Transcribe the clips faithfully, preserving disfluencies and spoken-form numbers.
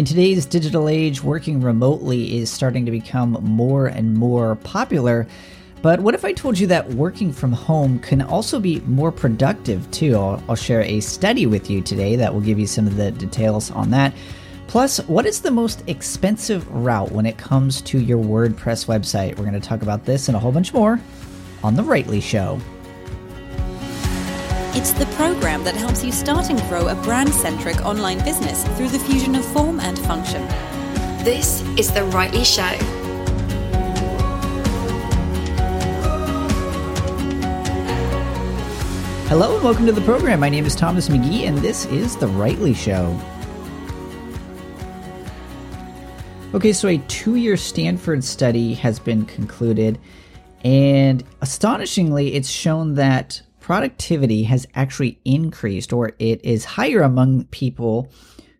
In today's digital age, working remotely is starting to become more and more popular. But what if I told you that working from home can also be more productive too? I'll, I'll share a study with you today that will give you some of the details on that. Plus, what is the most expensive route when it comes to your WordPress website? We're going to talk about this and a whole bunch more on The Rightly Show. It's the program that helps you start and grow a brand-centric online business through the fusion of form and function. This is The Rightly Show. Hello and welcome to the program. My name is Thomas McGee and this is The Rightly Show. Okay, so a two-year Stanford study has been concluded, and astonishingly, it's shown that productivity has actually increased, or it is higher among people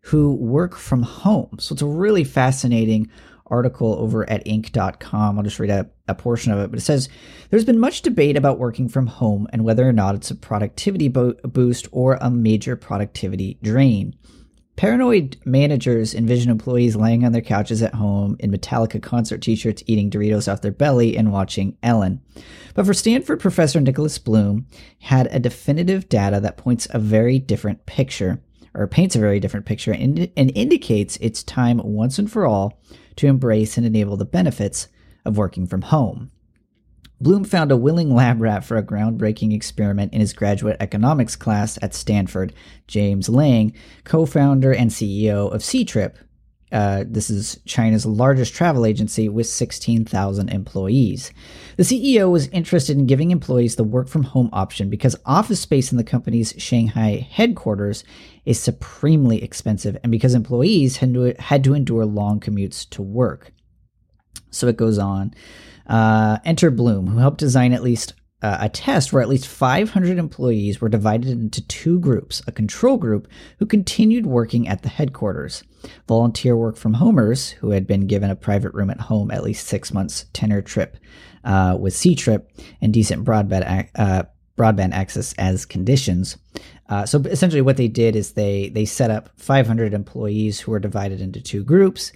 who work from home. So it's a really fascinating article over at inc dot com. I'll just read a, a portion of it, but it says, "There's been much debate about working from home and whether or not it's a productivity bo- boost or a major productivity drain. Paranoid managers envision employees laying on their couches at home in Metallica concert t-shirts, eating Doritos off their belly, and watching Ellen. But for Stanford professor Nicholas Bloom, had a definitive data that points a very different picture, or paints a very different picture, and, and indicates it's time once and for all to embrace and enable the benefits of working from home. Bloom found a willing lab rat for a groundbreaking experiment in his graduate economics class at Stanford. James Lang, co-founder and C E O of Ctrip, uh, this is China's largest travel agency with sixteen thousand employees. The C E O was interested in giving employees the work-from-home option because office space in the company's Shanghai headquarters is supremely expensive and because employees had to, had to endure long commutes to work." So it goes on. Uh, enter Bloom, who helped design at least uh, a test where at least five hundred employees were divided into two groups, a control group who continued working at the headquarters, volunteer work from homers who had been given a private room at home at least six months tenure trip uh, with Ctrip and decent broadband uh, broadband access as conditions. Uh, so essentially what they did is they, they set up five hundred employees who were divided into two groups.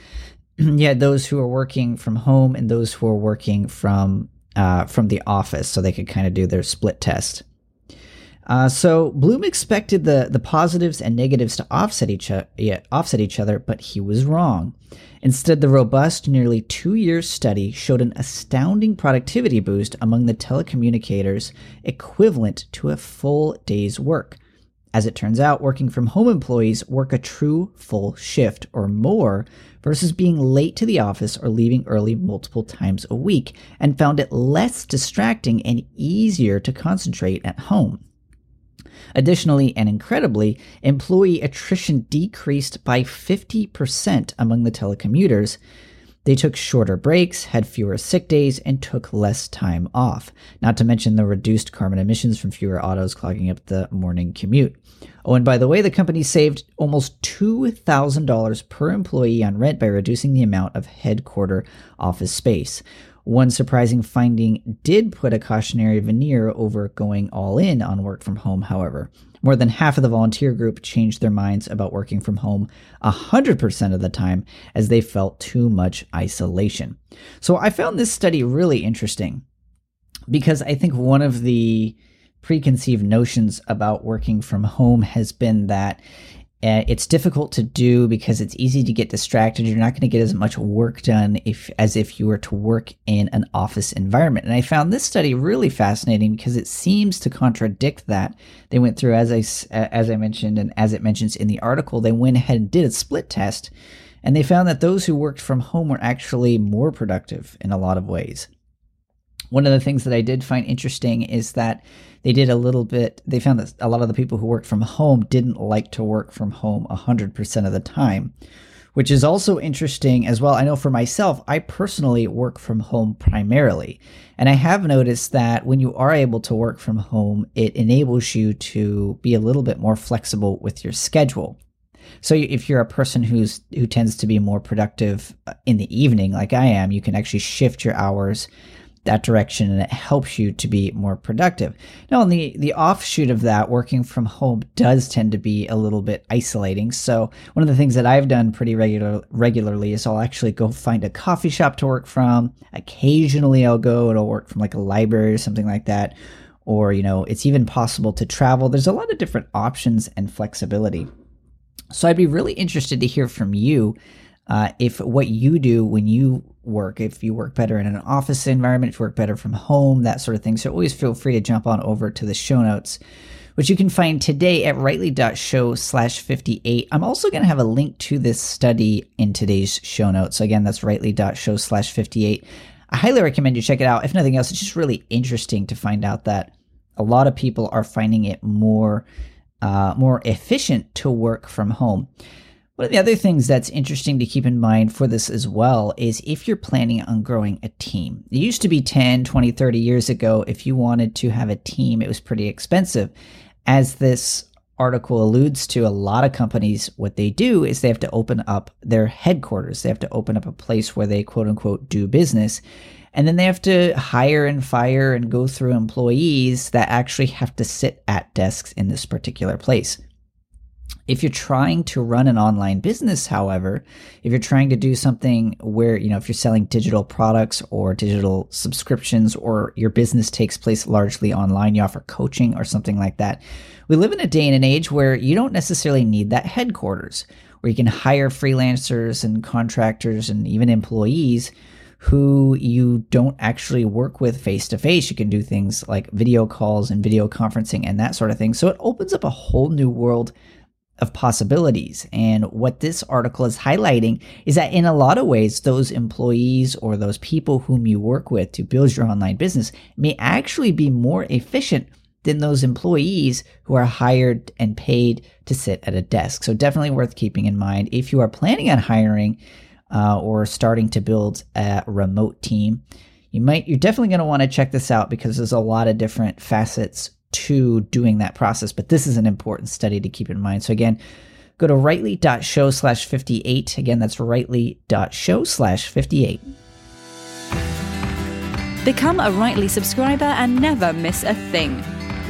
Yeah, those who are working from home and those who are working from uh, from the office, so they could kind of do their split test. Uh, so Bloom expected the the positives and negatives to offset each o- yeah, offset each other, but he was wrong. Instead, the robust, nearly two-year study showed an astounding productivity boost among the telecommunicators, equivalent to a full day's work. As it turns out, working from home employees work a true full shift or more versus being late to the office or leaving early multiple times a week, and found it less distracting and easier to concentrate at home. Additionally, and incredibly, employee attrition decreased by fifty percent among the telecommuters. They took shorter breaks, had fewer sick days, and took less time off, not to mention the reduced carbon emissions from fewer autos clogging up the morning commute. Oh, and by the way, the company saved almost two thousand dollars per employee on rent by reducing the amount of headquarter office space. One surprising finding did put a cautionary veneer over going all in on work from home, however. More than half of the volunteer group changed their minds about working from home one hundred percent of the time as they felt too much isolation. So I found this study really interesting because I think one of the preconceived notions about working from home has been that it's difficult to do because it's easy to get distracted. You're not going to get as much work done if, as if you were to work in an office environment. And I found this study really fascinating because it seems to contradict that. They went through, as I, as I mentioned, and as it mentions in the article, they went ahead and did a split test, and they found that those who worked from home were actually more productive in a lot of ways. One of the things that I did find interesting is that they did a little bit, they found that a lot of the people who worked from home didn't like to work from home one hundred percent of the time, which is also interesting as well. I know for myself, I personally work from home primarily, and I have noticed that when you are able to work from home, it enables you to be a little bit more flexible with your schedule. So if you're a person who's who tends to be more productive in the evening, like I am, you can actually shift your hours that direction, and it helps you to be more productive. Now, on the, the offshoot of that, working from home does tend to be a little bit isolating. So one of the things that I've done pretty regular, regularly is I'll actually go find a coffee shop to work from. Occasionally I'll go and I'll work from like a library or something like that. Or, you know, it's even possible to travel. There's a lot of different options and flexibility. So I'd be really interested to hear from you uh, if what you do when you work, if you work better in an office environment, if you work better from home, that sort of thing. So always feel free to jump on over to the show notes, which you can find today at rightly dot show slash fifty-eight. I'm also going to have a link to this study in today's show notes. So again, that's rightly dot show slash fifty-eight. I highly recommend you check it out. If nothing else, it's just really interesting to find out that a lot of people are finding it more, uh, more efficient to work from home. One of the other things that's interesting to keep in mind for this as well is if you're planning on growing a team. It used to be ten, twenty, thirty years ago, if you wanted to have a team, it was pretty expensive. As this article alludes to, a lot of companies, what they do is they have to open up their headquarters. They have to open up a place where they quote unquote do business. And then they have to hire and fire and go through employees that actually have to sit at desks in this particular place. If you're trying to run an online business, however, if you're trying to do something where, you know, if you're selling digital products or digital subscriptions, or your business takes place largely online, you offer coaching or something like that, we live in a day and an age where you don't necessarily need that headquarters, where you can hire freelancers and contractors and even employees who you don't actually work with face-to-face. You can do things like video calls and video conferencing and that sort of thing. So it opens up a whole new world of possibilities. And what this article is highlighting is that in a lot of ways, those employees or those people whom you work with to build your online business may actually be more efficient than those employees who are hired and paid to sit at a desk. So definitely worth keeping in mind if you are planning on hiring uh, or starting to build a remote team. You might, you're definitely going to want to check this out because there's a lot of different facets to doing that process, but this is an important study to keep in mind. So again, go to rightly dot show slash fifty-eight. Again, that's rightly dot show slash fifty-eight. Become a Rightly subscriber and never miss a thing.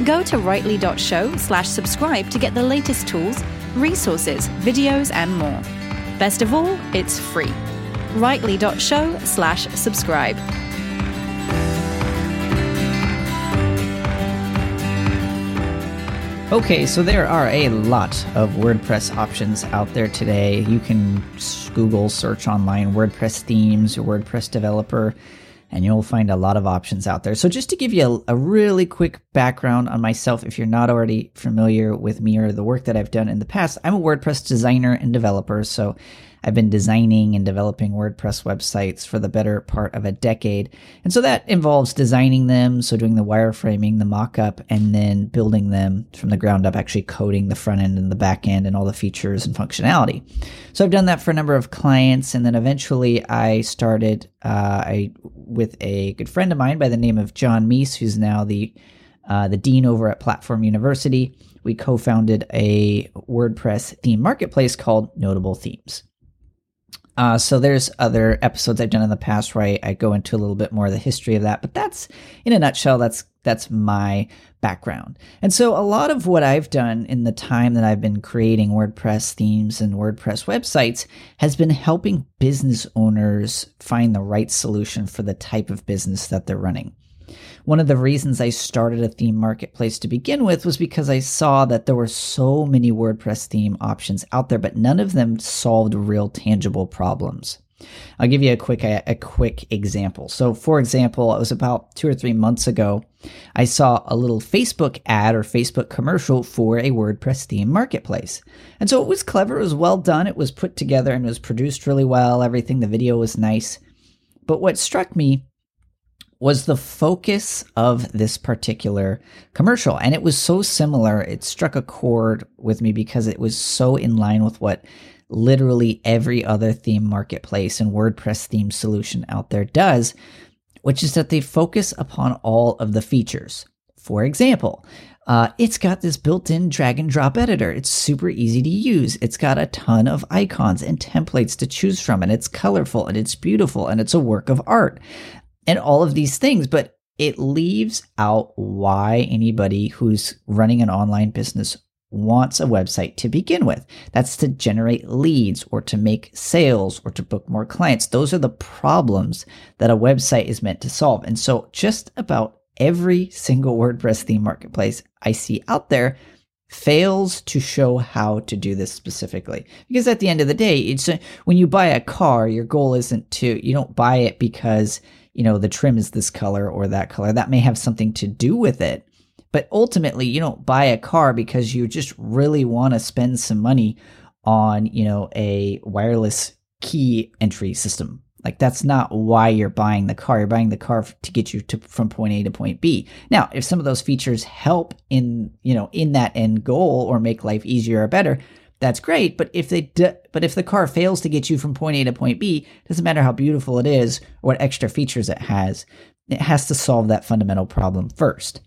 Go to rightly dot show slash subscribe to get the latest tools, resources, videos, and more. Best of all, it's free. rightly dot show slash subscribe. Okay, so there are a lot of WordPress options out there today. You can Google search online WordPress themes, WordPress developer, and you'll find a lot of options out there. So just to give you a, a really quick background on myself, if you're not already familiar with me or the work that I've done in the past, I'm a WordPress designer and developer. So I've been designing and developing WordPress websites for the better part of a decade. And so that involves designing them, so doing the wireframing, the mock-up, and then building them from the ground up, actually coding the front end and the back end and all the features and functionality. So I've done that for a number of clients, and then eventually I started uh, I with a good friend of mine by the name of John Meese, who's now the Uh, the dean over at Platform University. We co-founded a WordPress theme marketplace called Notable Themes. Uh, so there's other episodes I've done in the past where I, I go into a little bit more of the history of that, but that's, in a nutshell, that's that's my background. And so a lot of what I've done in the time that I've been creating WordPress themes and WordPress websites has been helping business owners find the right solution for the type of business that they're running. One of the reasons I started a theme marketplace to begin with was because I saw that there were so many WordPress theme options out there, but none of them solved real tangible problems. I'll give you a quick a, a quick example. So for example, it was about two or three months ago, I saw a little Facebook ad or Facebook commercial for a WordPress theme marketplace. And so it was clever, it was well done, it was put together and was produced really well, everything, the video was nice. But what struck me was the focus of this particular commercial. And it was so similar, it struck a chord with me because it was so in line with what literally every other theme marketplace and WordPress theme solution out there does, which is that they focus upon all of the features. For example, uh, it's got this built-in drag and drop editor. It's super easy to use. It's got a ton of icons and templates to choose from, and it's colorful, and it's beautiful, and it's a work of art. and all of these things, but it leaves out why anybody who's running an online business wants a website to begin with. That's to generate leads or to make sales or to book more clients. Those are the problems that a website is meant to solve. And so just about every single WordPress theme marketplace I see out there fails to show how to do this specifically. Because at the end of the day, it's a, when you buy a car, your goal isn't to, you don't buy it because, you know, the trim is this color or that color. That may have something to do with it. But ultimately, you don't buy a car because you just really want to spend some money on, you know, a wireless key entry system. Like, that's not why you're buying the car. You're buying the car to get you to from point A to point B. Now, if some of those features help in, you know, in that end goal or make life easier or better, that's great. But if they, d- but if the car fails to get you from point A to point B, it doesn't matter how beautiful it is or what extra features it has. It has to solve that fundamental problem first.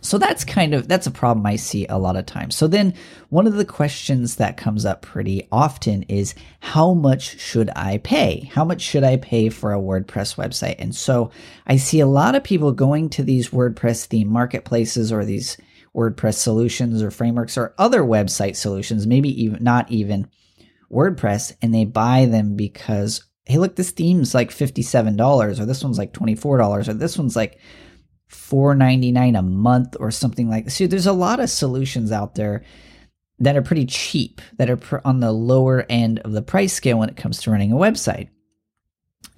So that's kind of, that's a problem I see a lot of times. So then one of the questions that comes up pretty often is, how much should I pay? How much should I pay for a WordPress website? And so I see a lot of people going to these WordPress theme marketplaces or these WordPress solutions or frameworks or other website solutions, maybe even not even WordPress, and they buy them because, hey, look, this theme's like fifty-seven dollars or this one's like twenty-four dollars or this one's like four ninety-nine a month or something like that. So there's a lot of solutions out there that are pretty cheap, that are pr- on the lower end of the price scale when it comes to running a website.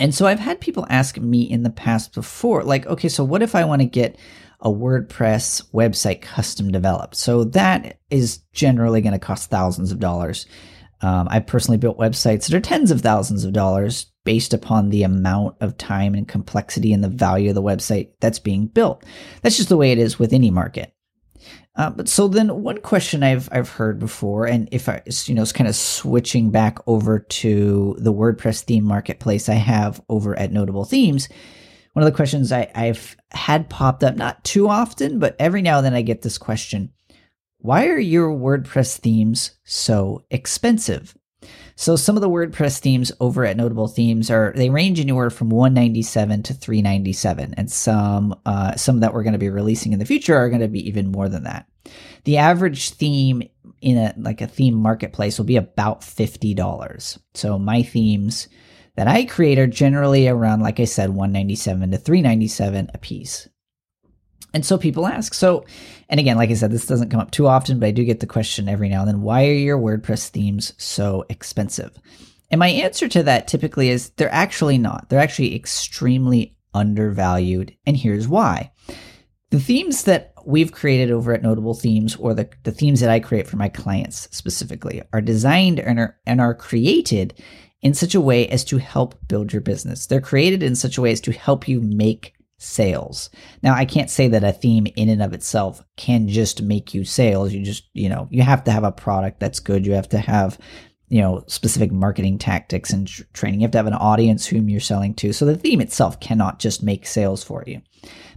And so I've had people ask me in the past before, like, okay, so what if I want to get a WordPress website custom developed? So that is generally going to cost thousands of dollars. Um, I personally built websites that are tens of thousands of dollars based upon the amount of time and complexity and the value of the website that's being built. That's just the way it is with any market. Uh, but so then one question I've I've heard before, and if I, you know, it's kind of switching back over to the WordPress theme marketplace I have over at Notable Themes, one of the questions I, I've had popped up, not too often, but every now and then I get this question. Why are your WordPress themes so expensive? So some of the WordPress themes over at Notable Themes are, they range anywhere from one ninety-seven to three ninety-seven, and some uh, some that we're going to be releasing in the future are going to be even more than that. The average theme in a like a theme marketplace will be about fifty dollars. So my themes that I create are generally around, like I said, one ninety-seven to three ninety-seven a piece. And so people ask, so, and again, like I said, this doesn't come up too often, but I do get the question every now and then, why are your WordPress themes so expensive? And my answer to that typically is they're actually not. They're actually extremely undervalued. And here's why. The themes that we've created over at Notable Themes, or the, the themes that I create for my clients specifically, are designed and are, and are created in such a way as to help build your business. They're created in such a way as to help you make sales. Now, I can't say that a theme in and of itself can just make you sales. You just, you know, you have to have a product that's good. You have to have, you know, specific marketing tactics and tr- training. You have to have an audience whom you're selling to. So the theme itself cannot just make sales for you.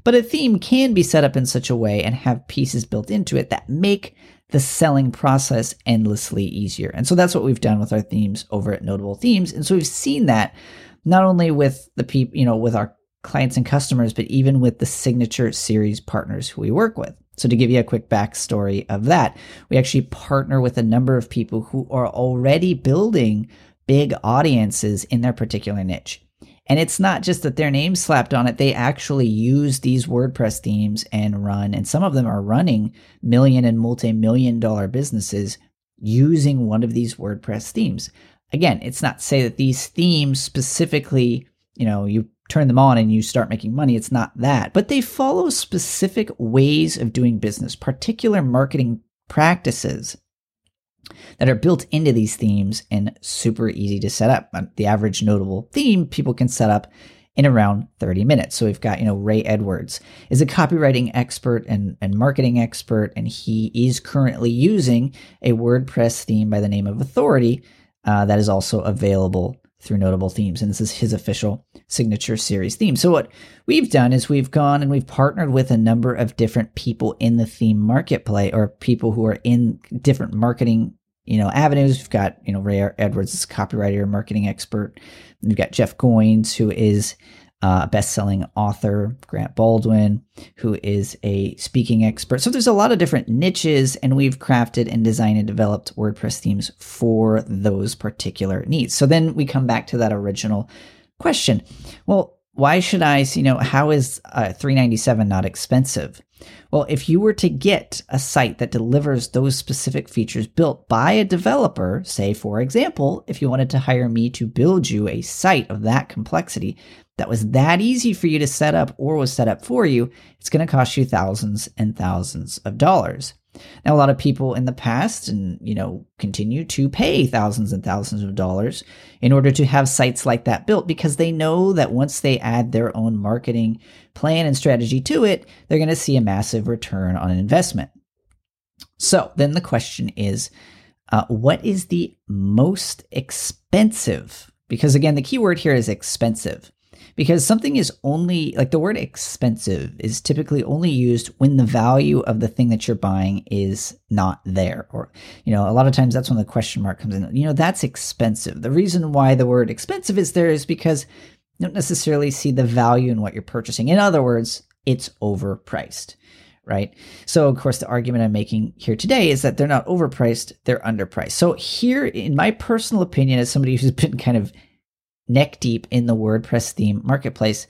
But a theme can be set up in such a way and have pieces built into it that make the selling process endlessly easier. And so that's what we've done with our themes over at Notable Themes. And so we've seen that not only with the people, you know, with our clients and customers, but even with the signature series partners who we work with. So to give you a quick backstory of that, we actually partner with a number of people who are already building big audiences in their particular niche. And it's not just that their name's slapped on it. They actually use these WordPress themes and run, and some of them are running million and multi-million dollar businesses using one of these WordPress themes. Again, it's not to say that these themes specifically, you know, you turn them on and you start making money. It's not that, but they follow specific ways of doing business, particular marketing practices that are built into these themes and super easy to set up. The average Notable Theme people can set up in around thirty minutes. So we've got, you know, Ray Edwards is a copywriting expert and, and marketing expert, and he is currently using a WordPress theme by the name of Authority uh, that is also available through Notable Themes. And this is his official signature series theme. So what we've done is we've gone and we've partnered with a number of different people in the theme marketplace, or people who are in different marketing, you know, avenues. We've got, you know, Ray Edwards is a copywriter, marketing expert. We've got Jeff Goins, who is uh, best-selling author, Grant Baldwin, who is a speaking expert. So there's a lot of different niches, and we've crafted and designed and developed WordPress themes for those particular needs. So then we come back to that original question. Well, why should I, you know, how is uh, three ninety-seven not expensive? Well, if you were to get a site that delivers those specific features built by a developer, say, for example, if you wanted to hire me to build you a site of that complexity that was that easy for you to set up or was set up for you, it's going to cost you thousands and thousands of dollars. Now, a lot of people in the past and, you know, continue to pay thousands and thousands of dollars in order to have sites like that built because they know that once they add their own marketing plan and strategy to it, they're going to see a massive return on investment. So then the question is, uh, what is the most expensive? Because again, the key word here is expensive. Because something is only, like the word expensive is typically only used when the value of the thing that you're buying is not there. Or, you know, a lot of times that's when the question mark comes in. You know, that's expensive. The reason why the word expensive is there is because you don't necessarily see the value in what you're purchasing. In other words, it's overpriced, right? So, of course, the argument I'm making here today is that they're not overpriced, they're underpriced. So here, in my personal opinion, as somebody who's been kind of neck deep in the WordPress theme marketplace,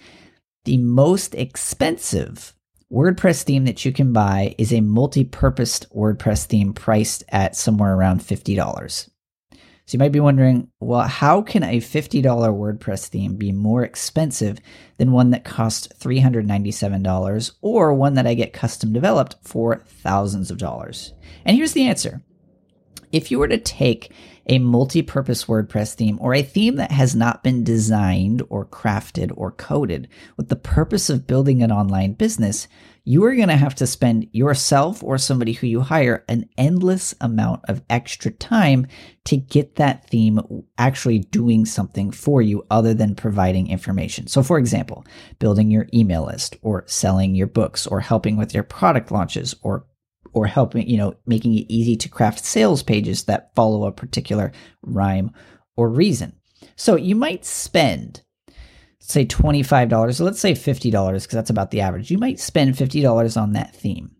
the most expensive WordPress theme that you can buy is a multi-purposed WordPress theme priced at somewhere around fifty dollars. So you might be wondering, well, how can a fifty dollars WordPress theme be more expensive than one that costs three hundred ninety-seven dollars or one that I get custom developed for thousands of dollars? And here's the answer. If you were to take a multi-purpose WordPress theme or a theme that has not been designed or crafted or coded with the purpose of building an online business, you are going to have to spend yourself or somebody who you hire an endless amount of extra time to get that theme actually doing something for you other than providing information. So for example, building your email list or selling your books or helping with your product launches or or helping, you know, making it easy to craft sales pages that follow a particular rhyme or reason. So you might spend, say, twenty-five dollars, so let's say fifty dollars, because that's about the average. You might spend fifty dollars on that theme,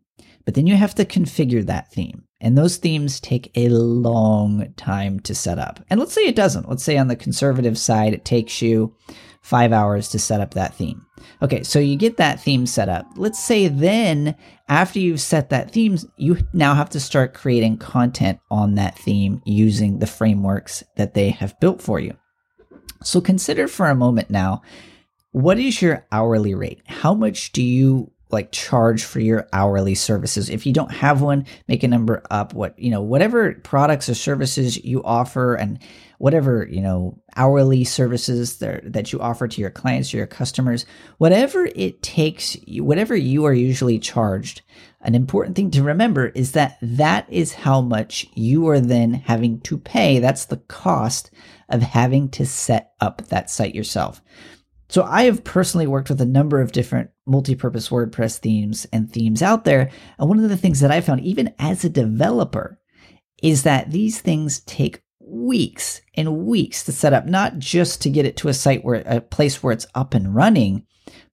but then you have to configure that theme. And those themes take a long time to set up. And let's say it doesn't. Let's say on the conservative side, it takes you five hours to set up that theme. Okay, so you get that theme set up. Let's say then after you've set that theme, you now have to start creating content on that theme using the frameworks that they have built for you. So consider for a moment now, what is your hourly rate? How much do you like charge for your hourly services? If you don't have one, make a number up, what, you know, whatever products or services you offer and whatever, you know, hourly services that, that you offer to your clients or your customers, whatever it takes, whatever you are usually charged. An important thing to remember is that that is how much you are then having to pay. That's the cost of having to set up that site yourself. So I have personally worked with a number of different multi-purpose WordPress themes and themes out there. And one of the things that I found, even as a developer, is that these things take weeks and weeks to set up, not just to get it to a site where a place where it's up and running,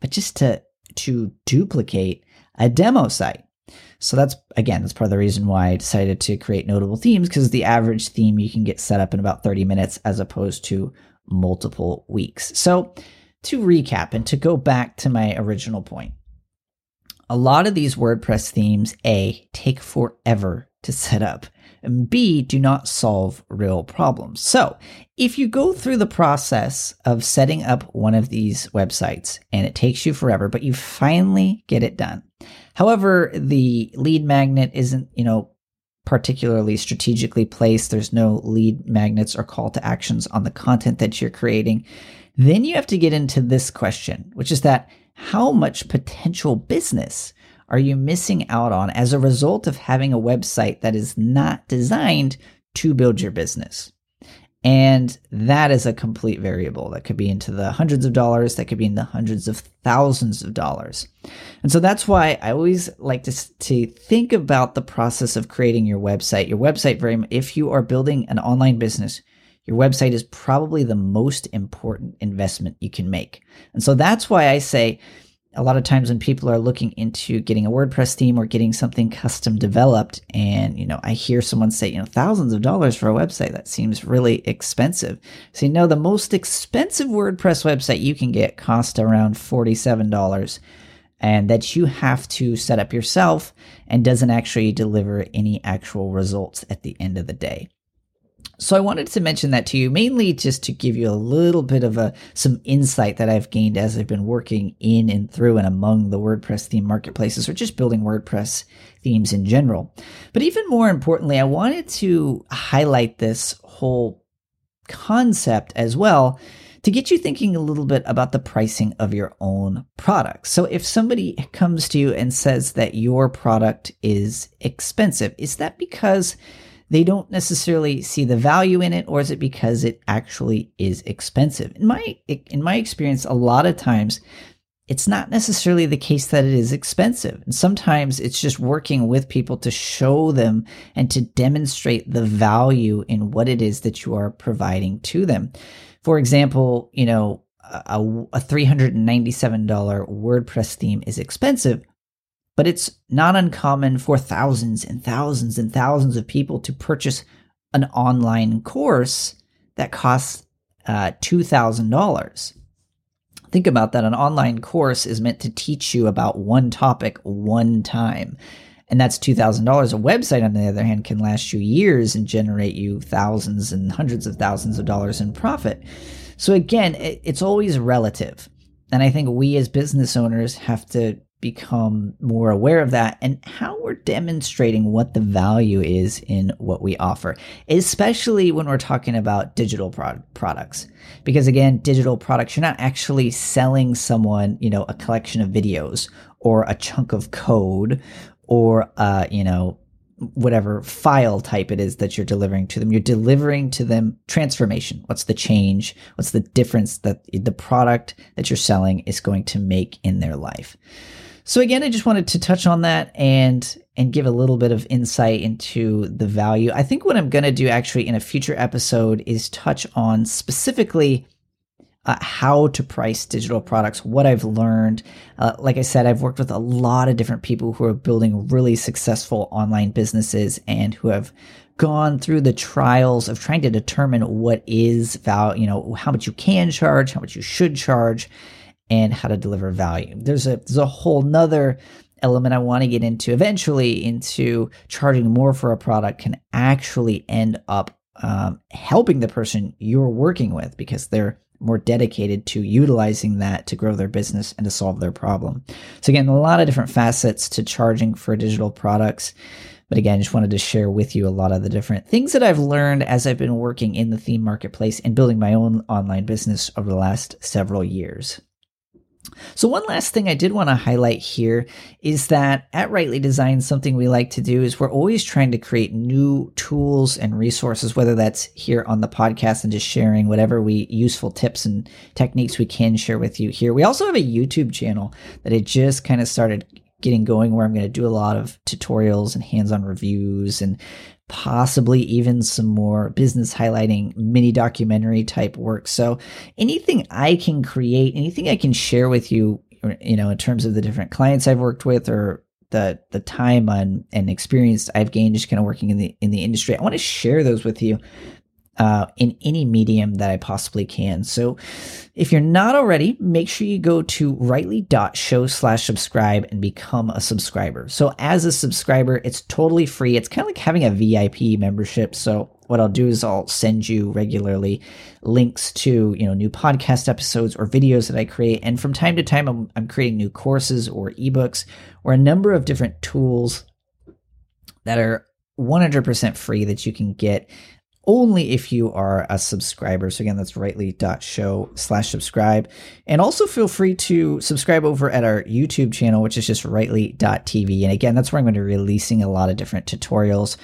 but just to, to duplicate a demo site. So that's, again, that's part of the reason why I decided to create Notable Themes, because the average theme you can get set up in about thirty minutes as opposed to multiple weeks. So to recap and to go back to my original point, a lot of these WordPress themes, A, take forever to set up, and B, do not solve real problems. So if you go through the process of setting up one of these websites and it takes you forever, but you finally get it done. However, the lead magnet isn't, you know, particularly strategically placed. There's no lead magnets or call to actions on the content that you're creating. Then you have to get into this question, which is that how much potential business are you missing out on as a result of having a website that is not designed to build your business? And that is a complete variable that could be into the hundreds of dollars, that could be in the hundreds of thousands of dollars. And so that's why I always like to, to think about the process of creating your website. Your website, very if you are building an online business, your website is probably the most important investment you can make. And so that's why I say a lot of times when people are looking into getting a WordPress theme or getting something custom developed, and, you know, I hear someone say, you know, thousands of dollars for a website, that seems really expensive. So, you know, the most expensive WordPress website you can get costs around forty-seven dollars, and that you have to set up yourself and doesn't actually deliver any actual results at the end of the day. So I wanted to mention that to you, mainly just to give you a little bit of a some insight that I've gained as I've been working in and through and among the WordPress theme marketplaces, or just building WordPress themes in general. But even more importantly, I wanted to highlight this whole concept as well to get you thinking a little bit about the pricing of your own products. So if somebody comes to you and says that your product is expensive, is that because they don't necessarily see the value in it, or is it because it actually is expensive? In my in my experience, a lot of times, it's not necessarily the case that it is expensive. And sometimes it's just working with people to show them and to demonstrate the value in what it is that you are providing to them. For example, you know, a, a three hundred ninety-seven dollars WordPress theme is expensive, but it's not uncommon for thousands and thousands and thousands of people to purchase an online course that costs uh, two thousand dollars. Think about that. An online course is meant to teach you about one topic one time, and that's two thousand dollars. A website, on the other hand, can last you years and generate you thousands and hundreds of thousands of dollars in profit. So again, it's always relative. And I think we as business owners have to become more aware of that and how we're demonstrating what the value is in what we offer, especially when we're talking about digital pro- products. Because again, digital products, you're not actually selling someone, you know, a collection of videos or a chunk of code or, uh, you know, whatever file type it is that you're delivering to them. You're delivering to them transformation. What's the change? What's the difference that the product that you're selling is going to make in their life? So again, I just wanted to touch on that and and give a little bit of insight into the value. I think what I'm going to do actually in a future episode is touch on specifically uh, how to price digital products, what I've learned. Uh, like I said, I've worked with a lot of different people who are building really successful online businesses and who have gone through the trials of trying to determine what is value, you know, how much you can charge, how much you should charge, and how to deliver value. There's a there's a whole nother element I want to get into eventually, into charging more for a product can actually end up um, helping the person you're working with, because they're more dedicated to utilizing that to grow their business and to solve their problem. So again, a lot of different facets to charging for digital products. But again, just wanted to share with you a lot of the different things that I've learned as I've been working in the theme marketplace and building my own online business over the last several years. So one last thing I did want to highlight here is that at Rightly Design, something we like to do is we're always trying to create new tools and resources, whether that's here on the podcast and just sharing whatever we useful tips and techniques we can share with you here. We also have a YouTube channel that I just kind of started getting going, where I'm going to do a lot of tutorials and hands-on reviews and possibly even some more business highlighting mini documentary type work. So anything I can create, anything I can share with you, you know, in terms of the different clients I've worked with or the the time on, and experience I've gained just kind of working in the in the industry, I want to share those with you Uh, in any medium that I possibly can. So if you're not already, make sure you go to rightly.show slash subscribe and become a subscriber. So as a subscriber, it's totally free. It's kind of like having a V I P membership. So what I'll do is I'll send you regularly links to, you know, new podcast episodes or videos that I create. And from time to time, I'm, I'm creating new courses or ebooks or a number of different tools that are one hundred percent free that you can get only if you are a subscriber. So again, that's rightly.show slash subscribe. And also feel free to subscribe over at our YouTube channel, which is just rightly dot t v. And again, that's where I'm going to be releasing a lot of different tutorials.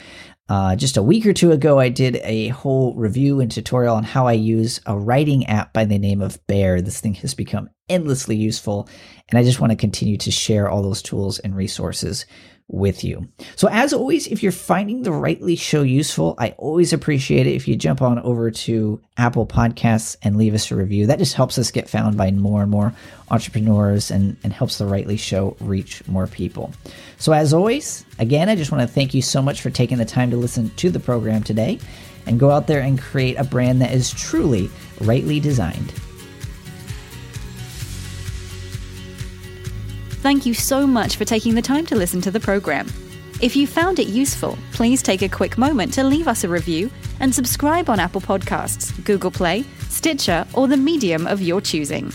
Uh, just a week or two ago, I did a whole review and tutorial on how I use a writing app by the name of Bear. This thing has become endlessly useful, and I just want to continue to share all those tools and resources with you. So as always, if you're finding the Rightly Show useful, I always appreciate it if you jump on over to Apple Podcasts and leave us a review. That just helps us get found by more and more entrepreneurs and, and helps the Rightly Show reach more people. So as always, again, I just want to thank you so much for taking the time to listen to the program today, and go out there and create a brand that is truly rightly designed. Thank you so much for taking the time to listen to the program. If you found it useful, please take a quick moment to leave us a review and subscribe on Apple Podcasts, Google Play, Stitcher, or the medium of your choosing.